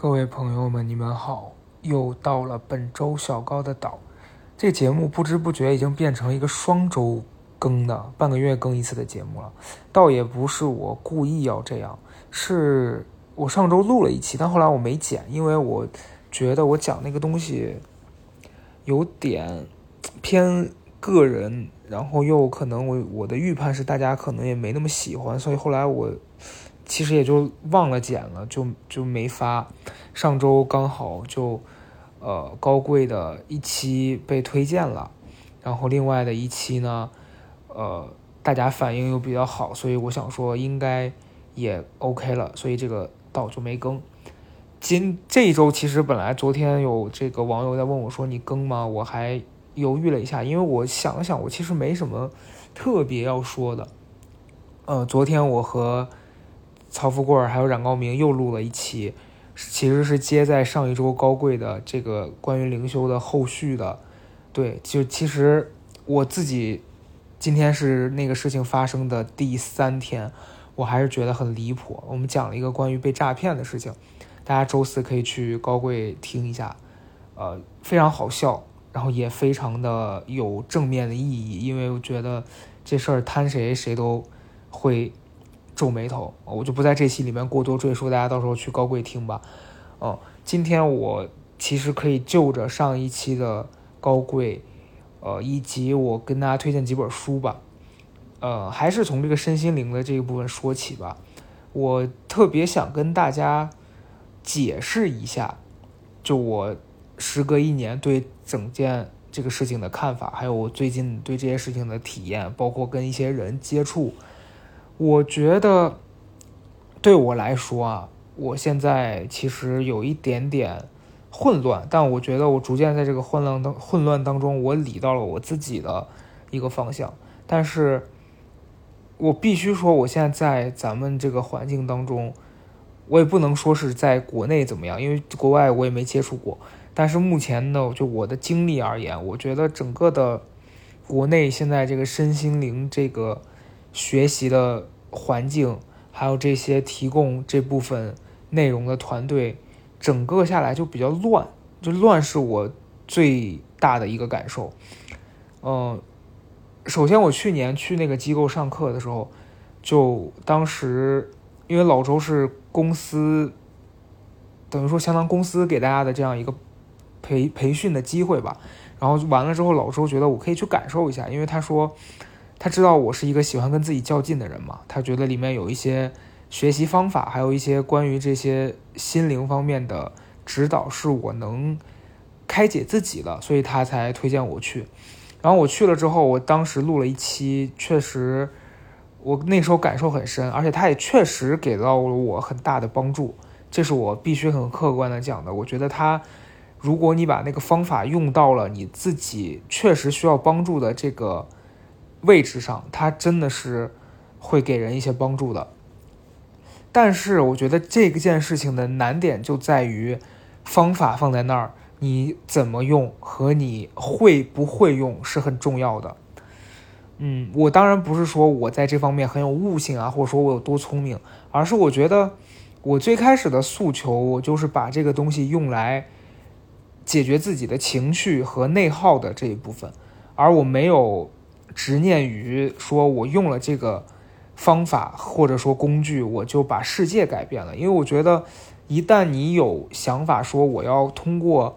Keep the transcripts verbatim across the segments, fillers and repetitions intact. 各位朋友们，你们好，又到了本周小高的岛。这节目不知不觉已经变成一个双周更的，半个月更一次的节目了。倒也不是我故意要这样，是我上周录了一期，但后来我没剪，因为我觉得我讲那个东西有点偏个人，然后又可能我我的预判是大家可能也没那么喜欢，所以后来我其实也就忘了剪了，就就没发。上周刚好就，呃，高贵的一期被推荐了，然后另外的一期呢，呃，大家反应又比较好，所以我想说应该也 OK 了，所以这个岛就没更。今这一周其实本来昨天有这个网友在问我说你更吗？我还犹豫了一下，因为我想了想，我其实没什么特别要说的。呃，昨天我和曹富贵还有冉高明又录了一期，其实是接在上一周高贵的这个关于灵修的后续的。对，就其实我自己今天是那个事情发生的第三天，我还是觉得很离谱。我们讲了一个关于被诈骗的事情，大家周四可以去高贵听一下，呃，非常好笑，然后也非常的有正面的意义，因为我觉得这事儿摊谁谁都会皱眉头，我就不在这期里面过多赘述，大家到时候去高贵听吧。嗯，今天我其实可以就着上一期的高贵，呃，以及我跟大家推荐几本书吧。呃，还是从这个身心灵的这一部分说起吧。我特别想跟大家解释一下，就我时隔一年对整件这个事情的看法，还有我最近对这些事情的体验，包括跟一些人接触。我觉得对我来说啊，我现在其实有一点点混乱，但我觉得我逐渐在这个混乱当混乱当中，我理到了我自己的一个方向。但是我必须说，我现在在咱们这个环境当中，我也不能说是在国内怎么样，因为国外我也没接触过。但是目前呢，就我的经历而言，我觉得整个的国内现在这个身心灵这个学习的环境，还有这些提供这部分内容的团队，整个下来就比较乱，就乱是我最大的一个感受。嗯，首先我去年去那个机构上课的时候，就当时因为老周是公司，等于说相当公司给大家的这样一个培培训的机会吧。然后完了之后，老周觉得我可以去感受一下，因为他说，他知道我是一个喜欢跟自己较劲的人嘛，他觉得里面有一些学习方法，还有一些关于这些心灵方面的指导是我能开解自己的，所以他才推荐我去。然后我去了之后，我当时录了一期，确实我那时候感受很深，而且他也确实给到了我很大的帮助，这是我必须很客观的讲的。我觉得他，如果你把那个方法用到了你自己确实需要帮助的这个位置上，它真的是会给人一些帮助的。但是我觉得这件事情的难点就在于方法放在那儿，你怎么用和你会不会用是很重要的。嗯，我当然不是说我在这方面很有悟性啊，或者说我有多聪明，而是我觉得我最开始的诉求，我就是把这个东西用来解决自己的情绪和内耗的这一部分，而我没有执念于说我用了这个方法或者说工具我就把世界改变了。因为我觉得一旦你有想法说我要通过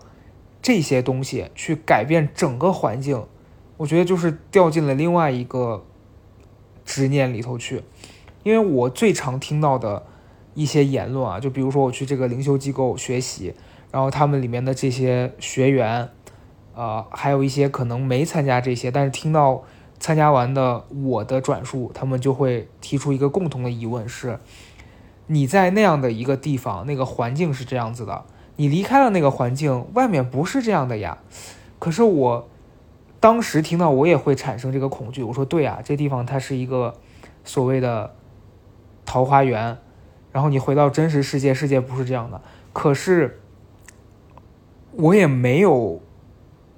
这些东西去改变整个环境，我觉得就是掉进了另外一个执念里头去。因为我最常听到的一些言论啊，就比如说我去这个灵修机构学习，然后他们里面的这些学员呃，还有一些可能没参加这些，但是听到参加完的我的转述，他们就会提出一个共同的疑问，是你在那样的一个地方，那个环境是这样子的，你离开了那个环境，外面不是这样的呀。可是我当时听到我也会产生这个恐惧，我说对啊，这地方它是一个所谓的桃花源，然后你回到真实世界，世界不是这样的。可是我也没有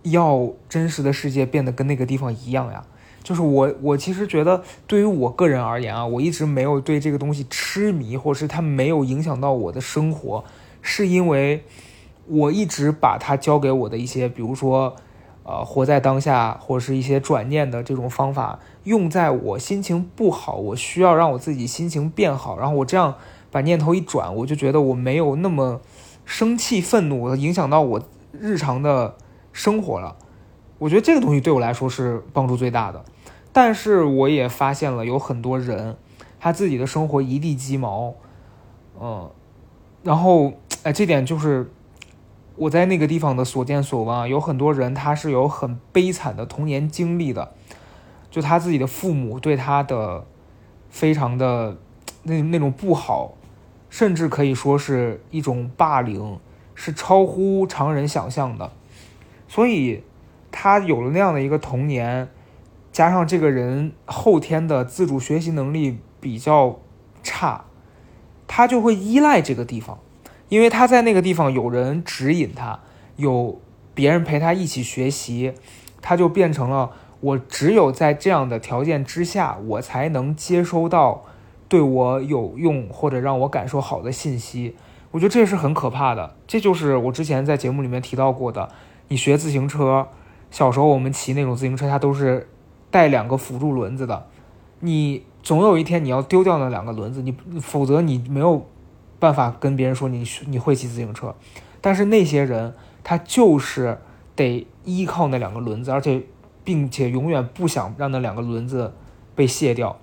要真实的世界变得跟那个地方一样呀。就是我我其实觉得对于我个人而言啊，我一直没有对这个东西痴迷，或者是它没有影响到我的生活，是因为我一直把它教给我的一些，比如说呃，活在当下或者是一些转念的这种方法，用在我心情不好，我需要让我自己心情变好，然后我这样把念头一转，我就觉得我没有那么生气愤怒，影响到我日常的生活了。我觉得这个东西对我来说是帮助最大的。但是我也发现了有很多人他自己的生活一地鸡毛，嗯，然后哎，这点就是我在那个地方的所见所闻啊，有很多人他是有很悲惨的童年经历的，就他自己的父母对他的非常的那那种不好，甚至可以说是一种霸凌，是超乎常人想象的。所以他有了那样的一个童年，加上这个人后天的自主学习能力比较差，他就会依赖这个地方，因为他在那个地方有人指引他，有别人陪他一起学习，他就变成了我只有在这样的条件之下，我才能接收到对我有用或者让我感受好的信息。我觉得这是很可怕的，这就是我之前在节目里面提到过的。你学自行车，小时候我们骑那种自行车，它都是带两个辅助轮子的，你总有一天你要丢掉那两个轮子，你否则你没有办法跟别人说你你会骑自行车。但是那些人他就是得依靠那两个轮子，而且并且永远不想让那两个轮子被卸掉，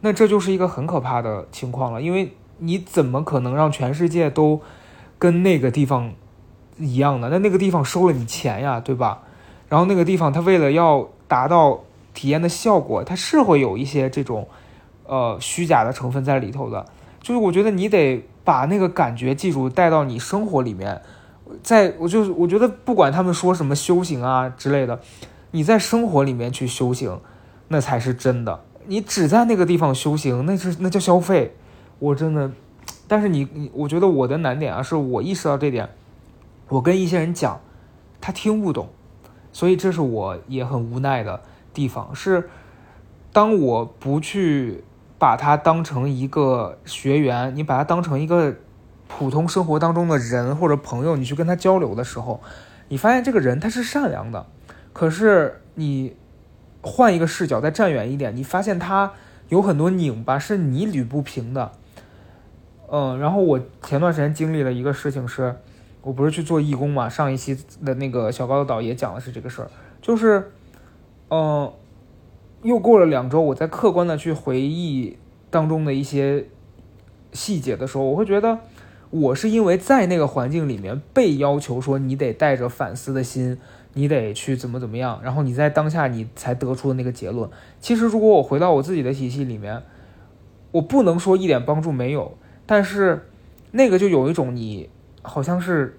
那这就是一个很可怕的情况了。因为你怎么可能让全世界都跟那个地方一样的？那那个地方收了你钱呀，对吧？然后那个地方他为了要达到体验的效果，它是会有一些这种呃虚假的成分在里头的。就是我觉得你得把那个感觉记住，带到你生活里面。在我就我觉得不管他们说什么修行啊之类的，你在生活里面去修行，那才是真的。你只在那个地方修行，那是那叫消费。我真的，但是你你我觉得我的难点啊，是我意识到这点，我跟一些人讲，他听不懂，所以这是我也很无奈的地方，是当我不去把它当成一个学员，你把它当成一个普通生活当中的人或者朋友，你去跟他交流的时候，你发现这个人他是善良的，可是你换一个视角再站远一点，你发现他有很多拧巴是你捋不平的。嗯，然后我前段时间经历了一个事情，是我不是去做义工嘛，上一期的那个小高的导也讲的是这个事儿，就是嗯，又过了两周，我在客观的去回忆当中的一些细节的时候，我会觉得我是因为在那个环境里面被要求说你得带着反思的心，你得去怎么怎么样，然后你在当下你才得出的那个结论。其实如果我回到我自己的体系里面，我不能说一点帮助没有，但是那个就有一种你好像是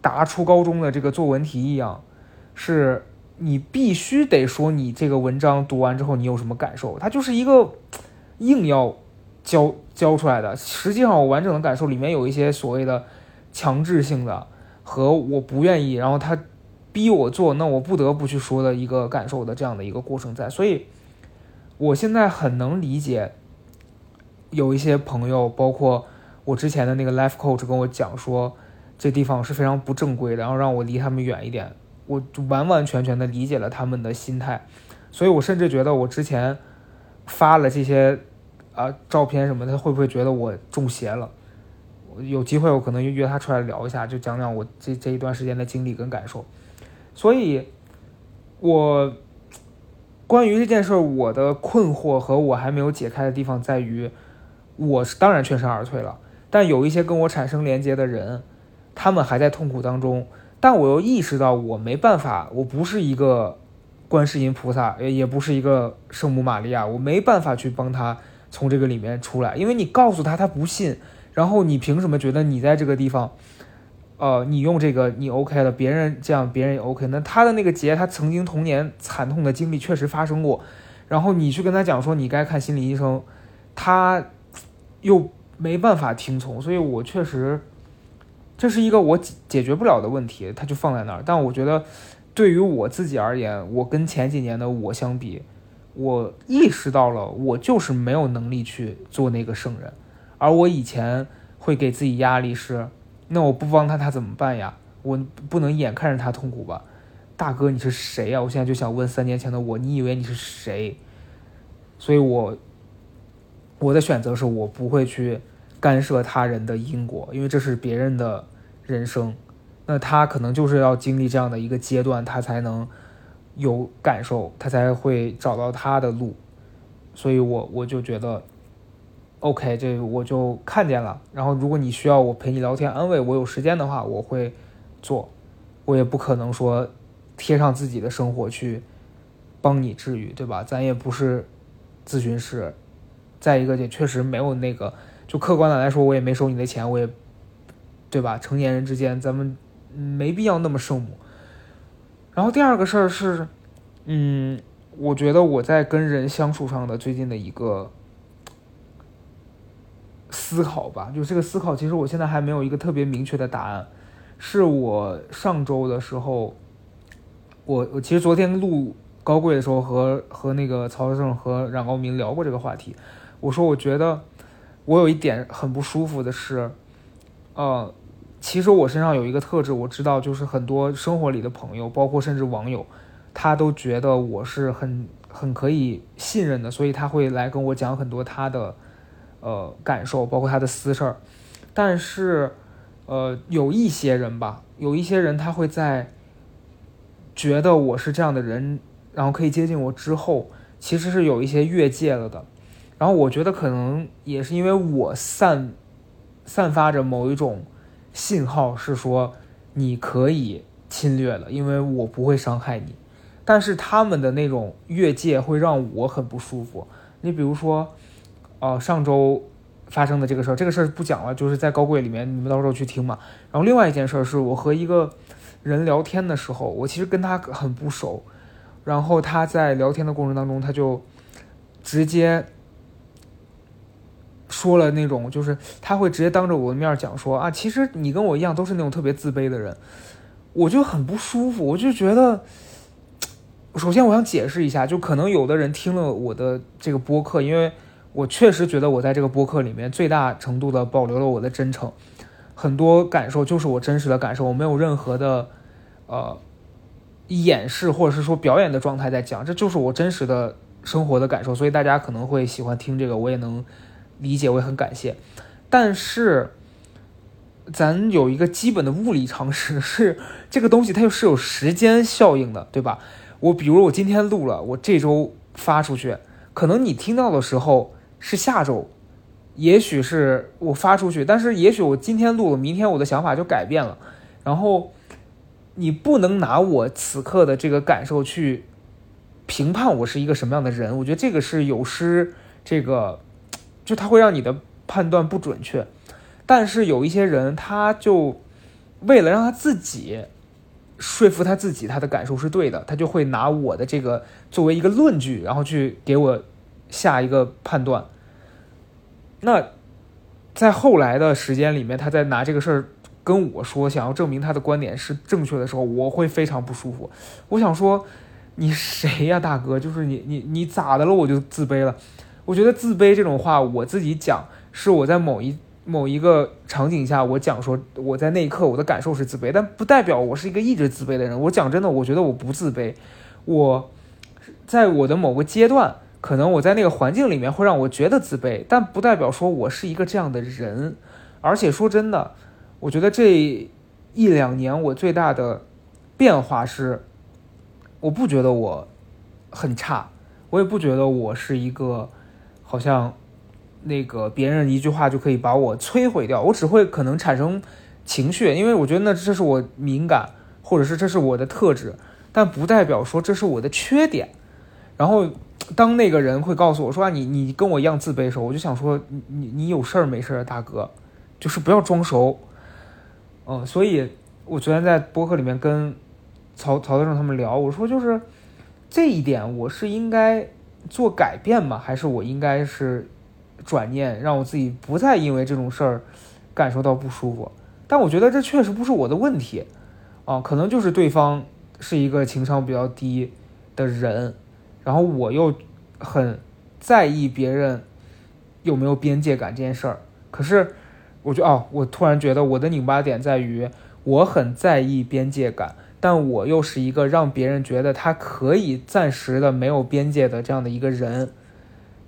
答初高中的这个作文题一样，是你必须得说你这个文章读完之后你有什么感受，它就是一个硬要教教出来的。实际上我完整的感受里面有一些所谓的强制性的和我不愿意，然后他逼我做，那我不得不去说的一个感受的这样的一个过程在。所以我现在很能理解有一些朋友，包括我之前的那个 life coach 跟我讲说这地方是非常不正规的，然后让我离他们远一点。我完完全全的理解了他们的心态，所以我甚至觉得我之前发了这些啊照片什么，他会不会觉得我中邪了？有机会我可能约他出来聊一下，就讲讲我这这一段时间的经历跟感受。所以，我关于这件事我的困惑和我还没有解开的地方在于，我是当然全身而退了，但有一些跟我产生连接的人，他们还在痛苦当中。但我又意识到我没办法，我不是一个观世音菩萨，也不是一个圣母玛利亚，我没办法去帮他从这个里面出来。因为你告诉他他不信，然后你凭什么觉得你在这个地方呃，你用这个你 OK 了，别人这样别人也 OK。 那他的那个结，他曾经童年惨痛的经历确实发生过，然后你去跟他讲说你该看心理医生，他又没办法听从。所以我确实这是一个我解决不了的问题，它就放在那儿。但我觉得对于我自己而言，我跟前几年的我相比，我意识到了我就是没有能力去做那个圣人。而我以前会给自己压力是那我不帮他他怎么办呀？我不能眼看着他痛苦吧。大哥你是谁呀？我现在就想问三年前的我，你以为你是谁？所以我我的选择是我不会去干涉他人的因果，因为这是别人的人生，那他可能就是要经历这样的一个阶段，他才能有感受，他才会找到他的路。所以我我就觉得 OK， 这我就看见了，然后如果你需要我陪你聊天安慰我有时间的话，我会做，我也不可能说贴上自己的生活去帮你治愈，对吧？咱也不是咨询师，再一个也确实没有那个，就客观的来说我也没收你的钱，我也对吧，成年人之间咱们没必要那么圣母。然后第二个事儿是，嗯，我觉得我在跟人相处上的最近的一个思考吧，就这个思考其实我现在还没有一个特别明确的答案，是我上周的时候，我我其实昨天录高贵的时候和和那个曹正和冉高明聊过这个话题，我说我觉得我有一点很不舒服的是，呃其实我身上有一个特质，我知道就是很多生活里的朋友包括甚至网友，他都觉得我是很很可以信任的，所以他会来跟我讲很多他的呃感受，包括他的私事儿。但是呃有一些人吧，有一些人他会在觉得我是这样的人然后可以接近我之后，其实是有一些越界了的。然后我觉得可能也是因为我散散发着某一种信号，是说你可以侵略了，因为我不会伤害你，但是他们的那种越界会让我很不舒服。你比如说呃，上周发生的这个事儿，这个事儿不讲了，就是在高贵里面你们到时候去听嘛。然后另外一件事是我和一个人聊天的时候，我其实跟他很不熟，然后他在聊天的过程当中他就直接说了那种，就是他会直接当着我的面讲说啊，其实你跟我一样都是那种特别自卑的人，我就很不舒服。我就觉得，首先我想解释一下，就可能有的人听了我的这个播客，因为我确实觉得我在这个播客里面最大程度的保留了我的真诚，很多感受就是我真实的感受，我没有任何的呃掩饰或者是说表演的状态在讲，这就是我真实的生活的感受，所以大家可能会喜欢听这个，我也能理解，我也很感谢。但是咱有一个基本的物理常识是，这个东西它是有时间效应的，对吧？我比如我今天录了，我这周发出去，可能你听到的时候是下周，也许是我发出去，但是也许我今天录了，明天我的想法就改变了。然后你不能拿我此刻的这个感受去评判我是一个什么样的人，我觉得这个是有失这个，就他会让你的判断不准确。但是有一些人他就为了让他自己说服他自己他的感受是对的，他就会拿我的这个作为一个论据，然后去给我下一个判断。那在后来的时间里面他在拿这个事儿跟我说想要证明他的观点是正确的时候，我会非常不舒服。我想说你谁呀大哥，就是你你你咋的了？我就自卑了。我觉得自卑这种话我自己讲是我在某一某一个场景下我讲说我在那一刻我的感受是自卑，但不代表我是一个一直自卑的人。我讲真的，我觉得我不自卑，我在我的某个阶段可能我在那个环境里面会让我觉得自卑，但不代表说我是一个这样的人。而且说真的，我觉得这一两年我最大的变化是，我不觉得我很差，我也不觉得我是一个好像那个别人一句话就可以把我摧毁掉，我只会可能产生情绪，因为我觉得那这是我敏感，或者是这是我的特质，但不代表说这是我的缺点。然后当那个人会告诉我说啊，你你跟我一样自卑的时候，我就想说你你有事儿没事儿，大哥，就是不要装熟。嗯，所以我昨天在播客里面跟曹曹德胜他们聊，我说就是这一点，我是应该做改变吗？还是我应该是转念让我自己不再因为这种事儿感受到不舒服？但我觉得这确实不是我的问题啊，可能就是对方是一个情商比较低的人，然后我又很在意别人有没有边界感这件事儿。可是我就哦，我突然觉得我的拧巴点在于我很在意边界感，但我又是一个让别人觉得他可以暂时的没有边界的这样的一个人。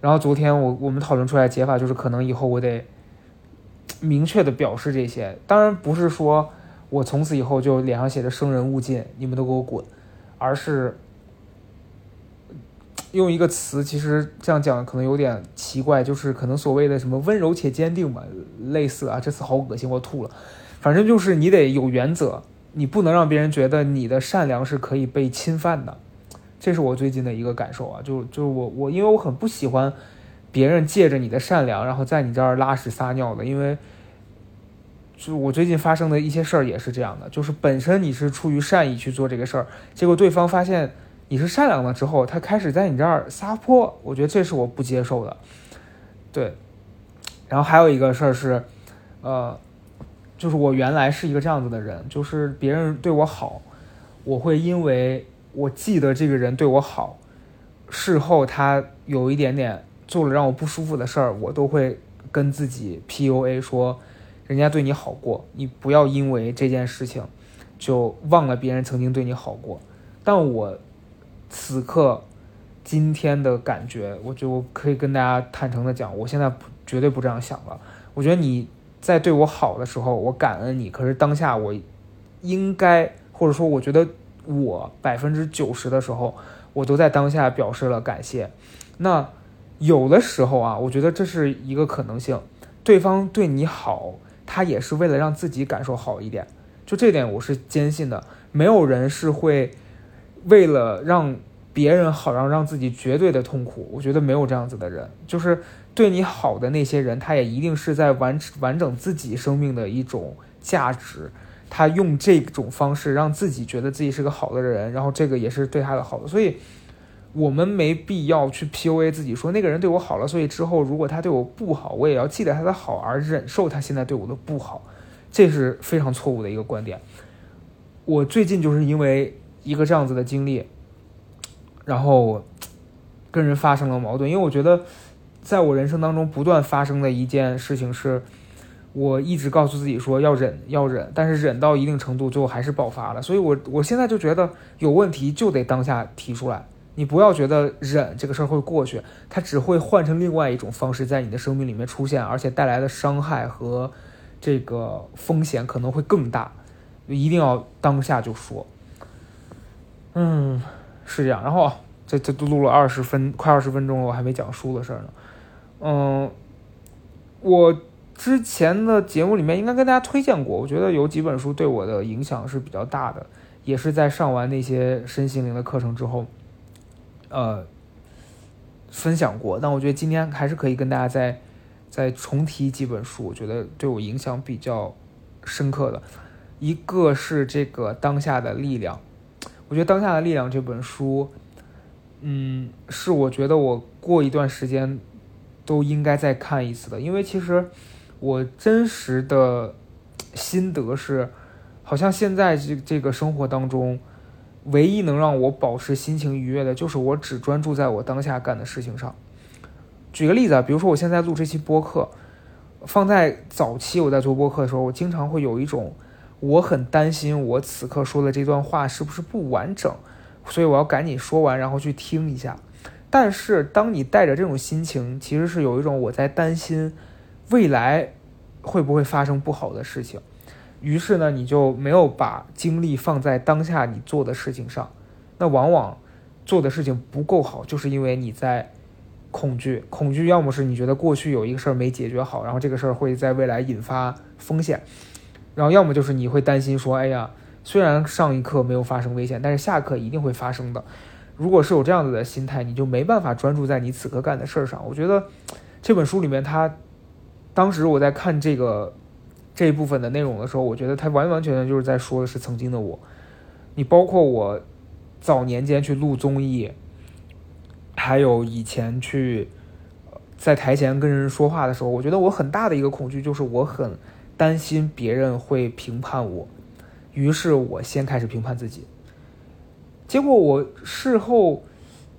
然后昨天我我们讨论出来解法就是可能以后我得明确的表示这些，当然不是说我从此以后就脸上写着生人勿近，你们都给我滚，而是用一个词，其实这样讲可能有点奇怪，就是可能所谓的什么温柔且坚定吧，类似啊，这次好恶心，我吐了。反正就是你得有原则，你不能让别人觉得你的善良是可以被侵犯的。这是我最近的一个感受啊，就就是我我因为我很不喜欢别人借着你的善良，然后在你这儿拉屎撒尿的，因为就我最近发生的一些事儿也是这样的，就是本身你是出于善意去做这个事儿，结果对方发现你是善良的之后，他开始在你这儿撒泼，我觉得这是我不接受的。对，然后还有一个事儿是，呃，就是我原来是一个这样子的人，就是别人对我好，我会因为我记得这个人对我好，事后他有一点点做了让我不舒服的事儿，我都会跟自己 P U A 说，人家对你好过，你不要因为这件事情就忘了别人曾经对你好过。但我此刻今天的感觉，我觉得我可以跟大家坦诚的讲，我现在不绝对不这样想了。我觉得你在对我好的时候，我感恩你，可是当下我应该，或者说我觉得我百分之九十的时候，我都在当下表示了感谢。那有的时候啊，我觉得这是一个可能性，对方对你好，他也是为了让自己感受好一点，就这点我是坚信的。没有人是会为了让别人好让让自己绝对的痛苦，我觉得没有这样子的人。就是对你好的那些人，他也一定是在完完整自己生命的一种价值，他用这种方式让自己觉得自己是个好的人，然后这个也是对他的好的。所以我们没必要去 P U A 自己说那个人对我好了，所以之后如果他对我不好，我也要记得他的好而忍受他现在对我的不好，这是非常错误的一个观点。我最近就是因为一个这样子的经历，然后跟人发生了矛盾。因为我觉得在我人生当中不断发生的一件事情是，我一直告诉自己说要忍要忍，但是忍到一定程度最后还是爆发了。所以我我现在就觉得有问题就得当下提出来，你不要觉得忍这个事儿会过去，它只会换成另外一种方式在你的生命里面出现，而且带来的伤害和这个风险可能会更大，一定要当下就说。嗯，是这样。然后这这都录了二十分，快二十分钟了，我还没讲书的事儿呢。嗯，我之前的节目里面应该跟大家推荐过，我觉得有几本书对我的影响是比较大的，也是在上完那些身心灵的课程之后，呃，分享过。但我觉得今天还是可以跟大家再再重提几本书，我觉得对我影响比较深刻的，一个是这个《当下的力量》。我觉得《当下的力量》这本书，嗯，是我觉得我过一段时间都应该再看一次的。因为其实我真实的心得是，好像现在这这个生活当中，唯一能让我保持心情愉悦的，就是我只专注在我当下干的事情上。举个例子啊，比如说我现在录这期播客，放在早期我在做播客的时候，我经常会有一种我很担心我此刻说的这段话是不是不完整，所以我要赶紧说完然后去听一下。但是当你带着这种心情，其实是有一种我在担心未来会不会发生不好的事情，于是呢你就没有把精力放在当下你做的事情上，那往往做的事情不够好，就是因为你在恐惧恐惧要么是你觉得过去有一个事儿没解决好，然后这个事儿会在未来引发风险，然后要么就是你会担心说，哎呀，虽然上一刻没有发生危险，但是下刻一定会发生的。如果是有这样子的心态，你就没办法专注在你此刻干的事儿上。我觉得这本书里面它，当时我在看这个这一部分的内容的时候，我觉得它完完全全就是在说的是曾经的我。你包括我早年间去录综艺，还有以前去在台前跟人说话的时候，我觉得我很大的一个恐惧就是我很担心别人会评判我，于是我先开始评判自己。结果我事后，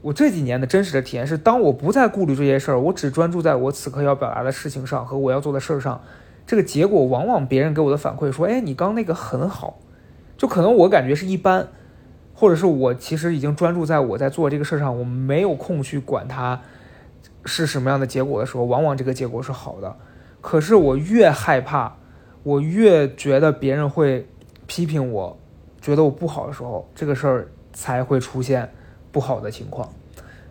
我这几年的真实的体验是，当我不再顾虑这些事儿，我只专注在我此刻要表达的事情上和我要做的事儿上，这个结果往往别人给我的反馈说，哎，你刚那个很好，就可能我感觉是一般，或者是我其实已经专注在我在做这个事上，我没有空去管它是什么样的结果的时候，往往这个结果是好的。可是我越害怕，我越觉得别人会批评我，觉得我不好的时候，这个事儿才会出现不好的情况。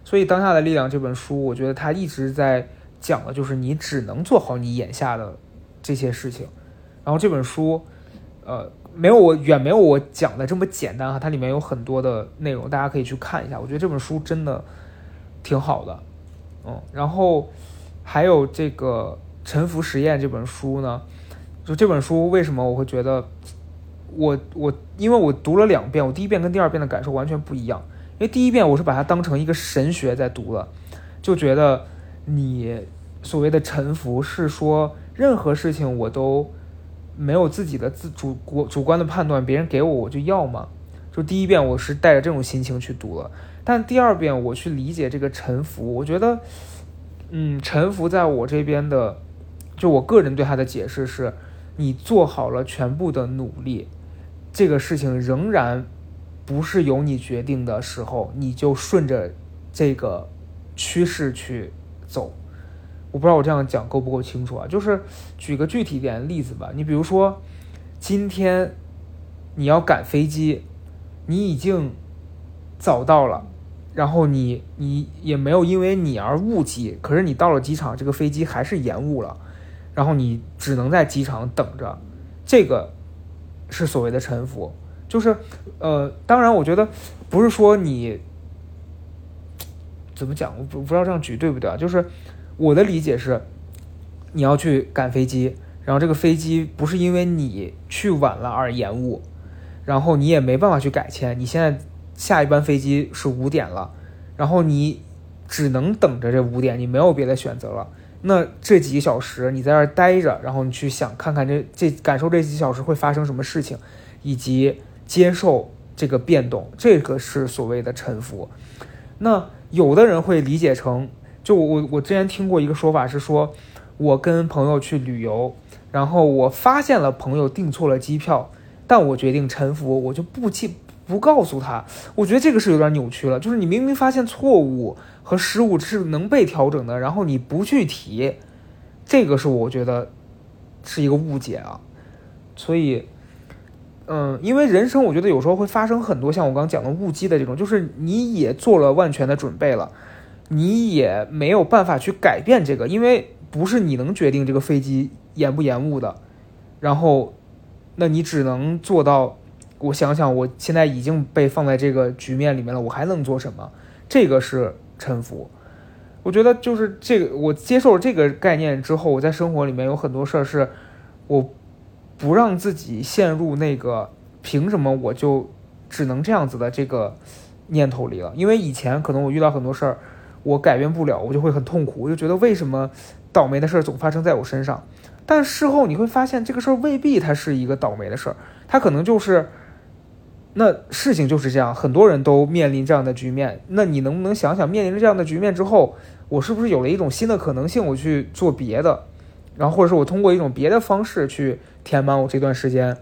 所以《当下的力量》这本书，我觉得它一直在讲的就是你只能做好你眼下的这些事情。然后这本书呃没有我远没有我讲的这么简单哈，它里面有很多的内容，大家可以去看一下。我觉得这本书真的挺好的，嗯。然后还有这个《沉浮实验》这本书呢，就这本书为什么我会觉得我我因为我读了两遍，我第一遍跟第二遍的感受完全不一样。因为第一遍我是把它当成一个神学在读的，就觉得你所谓的沉浮是说任何事情我都没有自己的自主主观的判断，别人给我我就要嘛，就第一遍我是带着这种心情去读了。但第二遍我去理解这个沉浮，我觉得嗯，沉浮在我这边的就我个人对他的解释是，你做好了全部的努力，这个事情仍然不是由你决定的时候，你就顺着这个趋势去走。我不知道我这样讲够不够清楚啊，就是举个具体点的例子吧。你比如说今天你要赶飞机，你已经早到了，然后你你也没有因为你而误机，可是你到了机场这个飞机还是延误了，然后你只能在机场等着，这个是所谓的沉浮。就是呃当然我觉得不是说你怎么讲，我不不知道这样举对不对啊，就是我的理解是你要去赶飞机，然后这个飞机不是因为你去晚了而延误，然后你也没办法去改签，你现在下一班飞机是五点了，然后你只能等着这五点，你没有别的选择了。那这几小时你在这儿待着，然后你去想看看这这感受这几小时会发生什么事情，以及接受这个变动，这个是所谓的沉浮。那有的人会理解成，就我我之前听过一个说法是说，我跟朋友去旅游，然后我发现了朋友订错了机票，但我决定臣服，我就不记不告诉他。我觉得这个是有点扭曲了，就是你明明发现错误和失误是能被调整的，然后你不去提，这个是我觉得是一个误解啊。所以嗯，因为人生我觉得有时候会发生很多像我刚刚讲的误机的这种，就是你也做了万全的准备了，你也没有办法去改变这个，因为不是你能决定这个飞机延不延误的。然后那你只能做到，我想想我现在已经被放在这个局面里面了，我还能做什么，这个是臣服。我觉得就是这个我接受了这个概念之后，我在生活里面有很多事儿是我不让自己陷入那个凭什么我就只能这样子的这个念头里了。因为以前可能我遇到很多事儿我改变不了，我就会很痛苦，我就觉得为什么倒霉的事儿总发生在我身上。但事后你会发现这个事儿未必它是一个倒霉的事儿，它可能就是那事情就是这样，很多人都面临这样的局面。那你能不能想想面临这样的局面之后，我是不是有了一种新的可能性，我去做别的，然后或者是我通过一种别的方式去填满我这段时间。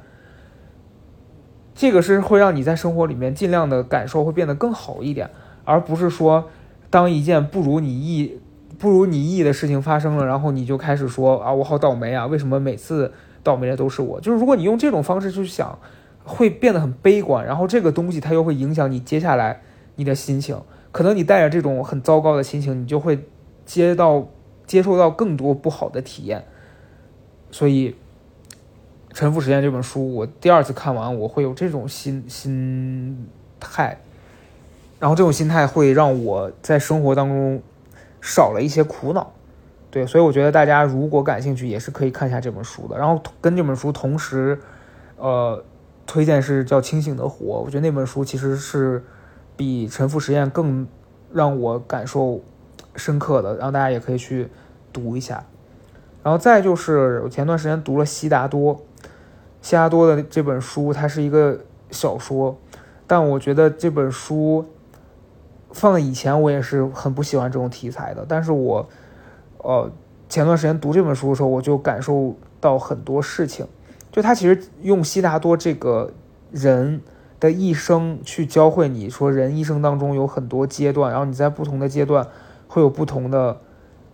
这个是会让你在生活里面尽量的感受会变得更好一点，而不是说当一件不如你意不如你意的事情发生了，然后你就开始说啊，我好倒霉啊，为什么每次倒霉的都是我。就是如果你用这种方式去想，会变得很悲观，然后这个东西它又会影响你接下来你的心情。可能你带着这种很糟糕的心情，你就会接到接受到更多不好的体验。所以《沉浮实验》这本书我第二次看完，我会有这种心心态，然后这种心态会让我在生活当中少了一些苦恼，对，所以我觉得大家如果感兴趣，也是可以看一下这本书的。然后跟这本书同时，呃，推荐是叫《清醒的活》，我觉得那本书其实是比《沉浮实验》更让我感受深刻的，然后大家也可以去读一下。然后再就是我前段时间读了悉达多，悉达多的这本书，它是一个小说，但我觉得这本书放在以前我也是很不喜欢这种题材的，但是我呃前段时间读这本书的时候，我就感受到很多事情。就他其实用悉达多这个人的一生去教会你说，人一生当中有很多阶段，然后你在不同的阶段会有不同的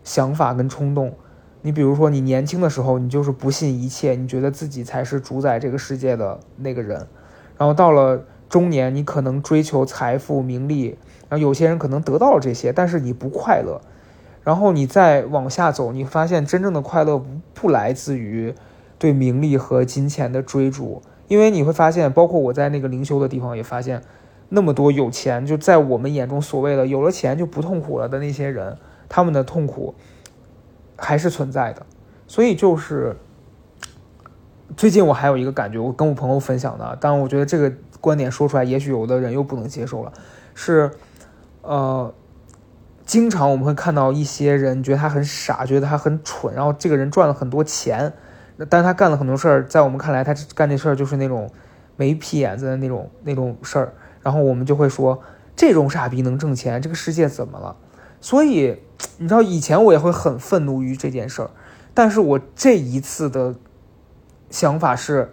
想法跟冲动。你比如说你年轻的时候，你就是不信一切，你觉得自己才是主宰这个世界的那个人。然后到了中年，你可能追求财富名利，然后有些人可能得到了这些，但是你不快乐。然后你再往下走，你发现真正的快乐 不, 不来自于对名利和金钱的追逐。因为你会发现，包括我在那个灵修的地方也发现，那么多有钱，就在我们眼中所谓的有了钱就不痛苦了的那些人，他们的痛苦还是存在的。所以就是最近我还有一个感觉，我跟我朋友分享的，当然我觉得这个观点说出来也许有的人又不能接受了，是呃，经常我们会看到一些人觉得他很傻，觉得他很蠢，然后这个人赚了很多钱，但他干了很多事儿，在我们看来他干这事儿就是那种没屁眼子的那种那种事儿，然后我们就会说这种傻逼能挣钱，这个世界怎么了？所以你知道以前我也会很愤怒于这件事儿，但是我这一次的想法是，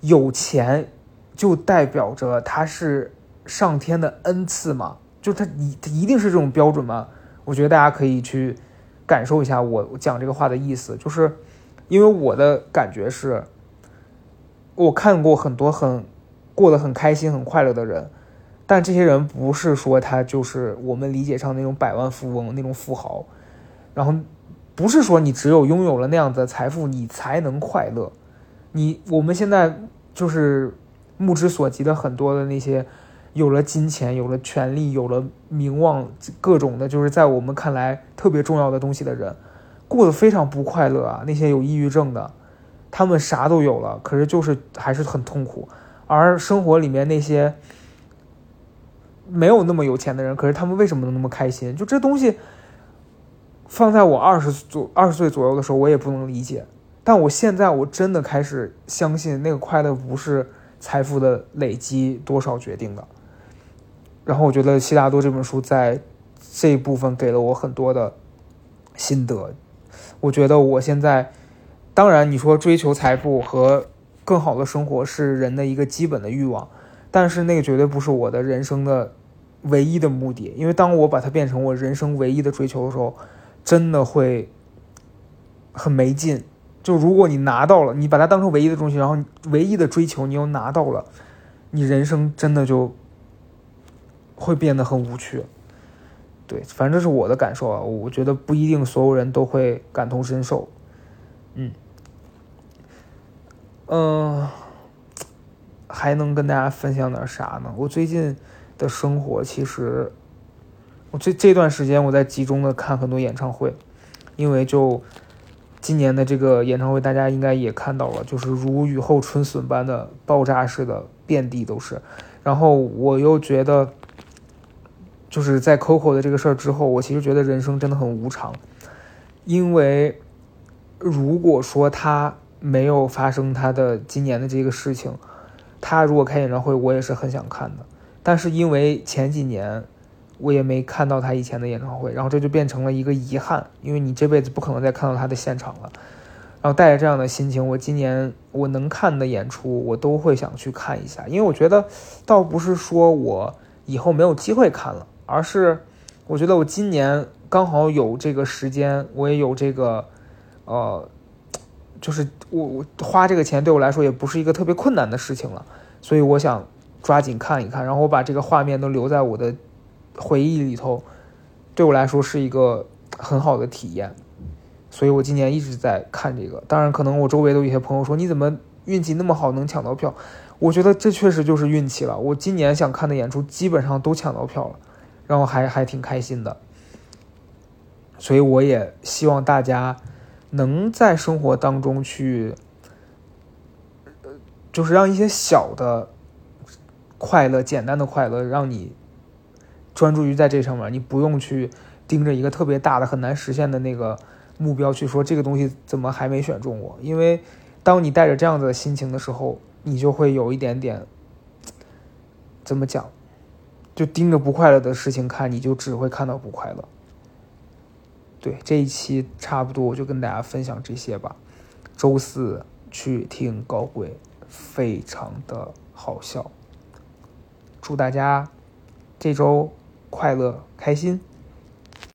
有钱就代表着他是上天的恩赐嘛，就他一定是这种标准嘛。我觉得大家可以去感受一下我讲这个话的意思，就是因为我的感觉是，我看过很多很过得很开心很快乐的人，但这些人不是说他就是我们理解上那种百万富翁那种富豪，然后不是说你只有拥有了那样的财富你才能快乐。你我们现在就是目之所及的很多的那些有了金钱有了权力有了名望各种的，就是在我们看来特别重要的东西的人，过得非常不快乐啊。那些有抑郁症的，他们啥都有了，可是就是还是很痛苦。而生活里面那些没有那么有钱的人，可是他们为什么能那么开心？就这东西放在我二十左二十岁左右的时候我也不能理解，但我现在我真的开始相信那个快乐不是财富的累积多少决定的。然后我觉得悉达多这本书在这一部分给了我很多的心得。我觉得我现在，当然你说追求财富和更好的生活是人的一个基本的欲望，但是那个绝对不是我的人生的唯一的目的。因为当我把它变成我人生唯一的追求的时候，真的会很没劲。就如果你拿到了，你把它当成唯一的东西，然后唯一的追求你又拿到了，你人生真的就会变得很无趣。对，反正这是我的感受啊，我觉得不一定所有人都会感同身受。嗯，嗯、呃，还能跟大家分享点啥呢？我最近的生活，其实我这这段时间我在集中的看很多演唱会，因为就今年的这个演唱会，大家应该也看到了，就是如雨后春笋般的爆炸式的遍地都是。然后我又觉得，就是在 Coco 的这个事儿之后，我其实觉得人生真的很无常。因为如果说他没有发生他的今年的这个事情，他如果开演唱会我也是很想看的，但是因为前几年我也没看到他以前的演唱会，然后这就变成了一个遗憾，因为你这辈子不可能再看到他的现场了。然后带着这样的心情，我今年我能看的演出我都会想去看一下。因为我觉得倒不是说我以后没有机会看了，而是我觉得我今年刚好有这个时间，我也有这个呃，就是我我花这个钱对我来说也不是一个特别困难的事情了，所以我想抓紧看一看，然后我把这个画面都留在我的回忆里头，对我来说是一个很好的体验。所以我今年一直在看这个。当然可能我周围都有些朋友说你怎么运气那么好能抢到票，我觉得这确实就是运气了。我今年想看的演出基本上都抢到票了，然后还还挺开心的。所以我也希望大家能在生活当中去，就是让一些小的快乐，简单的快乐，让你专注于在这上面，你不用去盯着一个特别大的很难实现的那个目标去说这个东西怎么还没选中我。因为当你带着这样的心情的时候，你就会有一点点怎么讲，就盯着不快乐的事情看，你就只会看到不快乐。对，这一期差不多我就跟大家分享这些吧。周四去听搞鬼非常的好笑。祝大家这周快乐开心。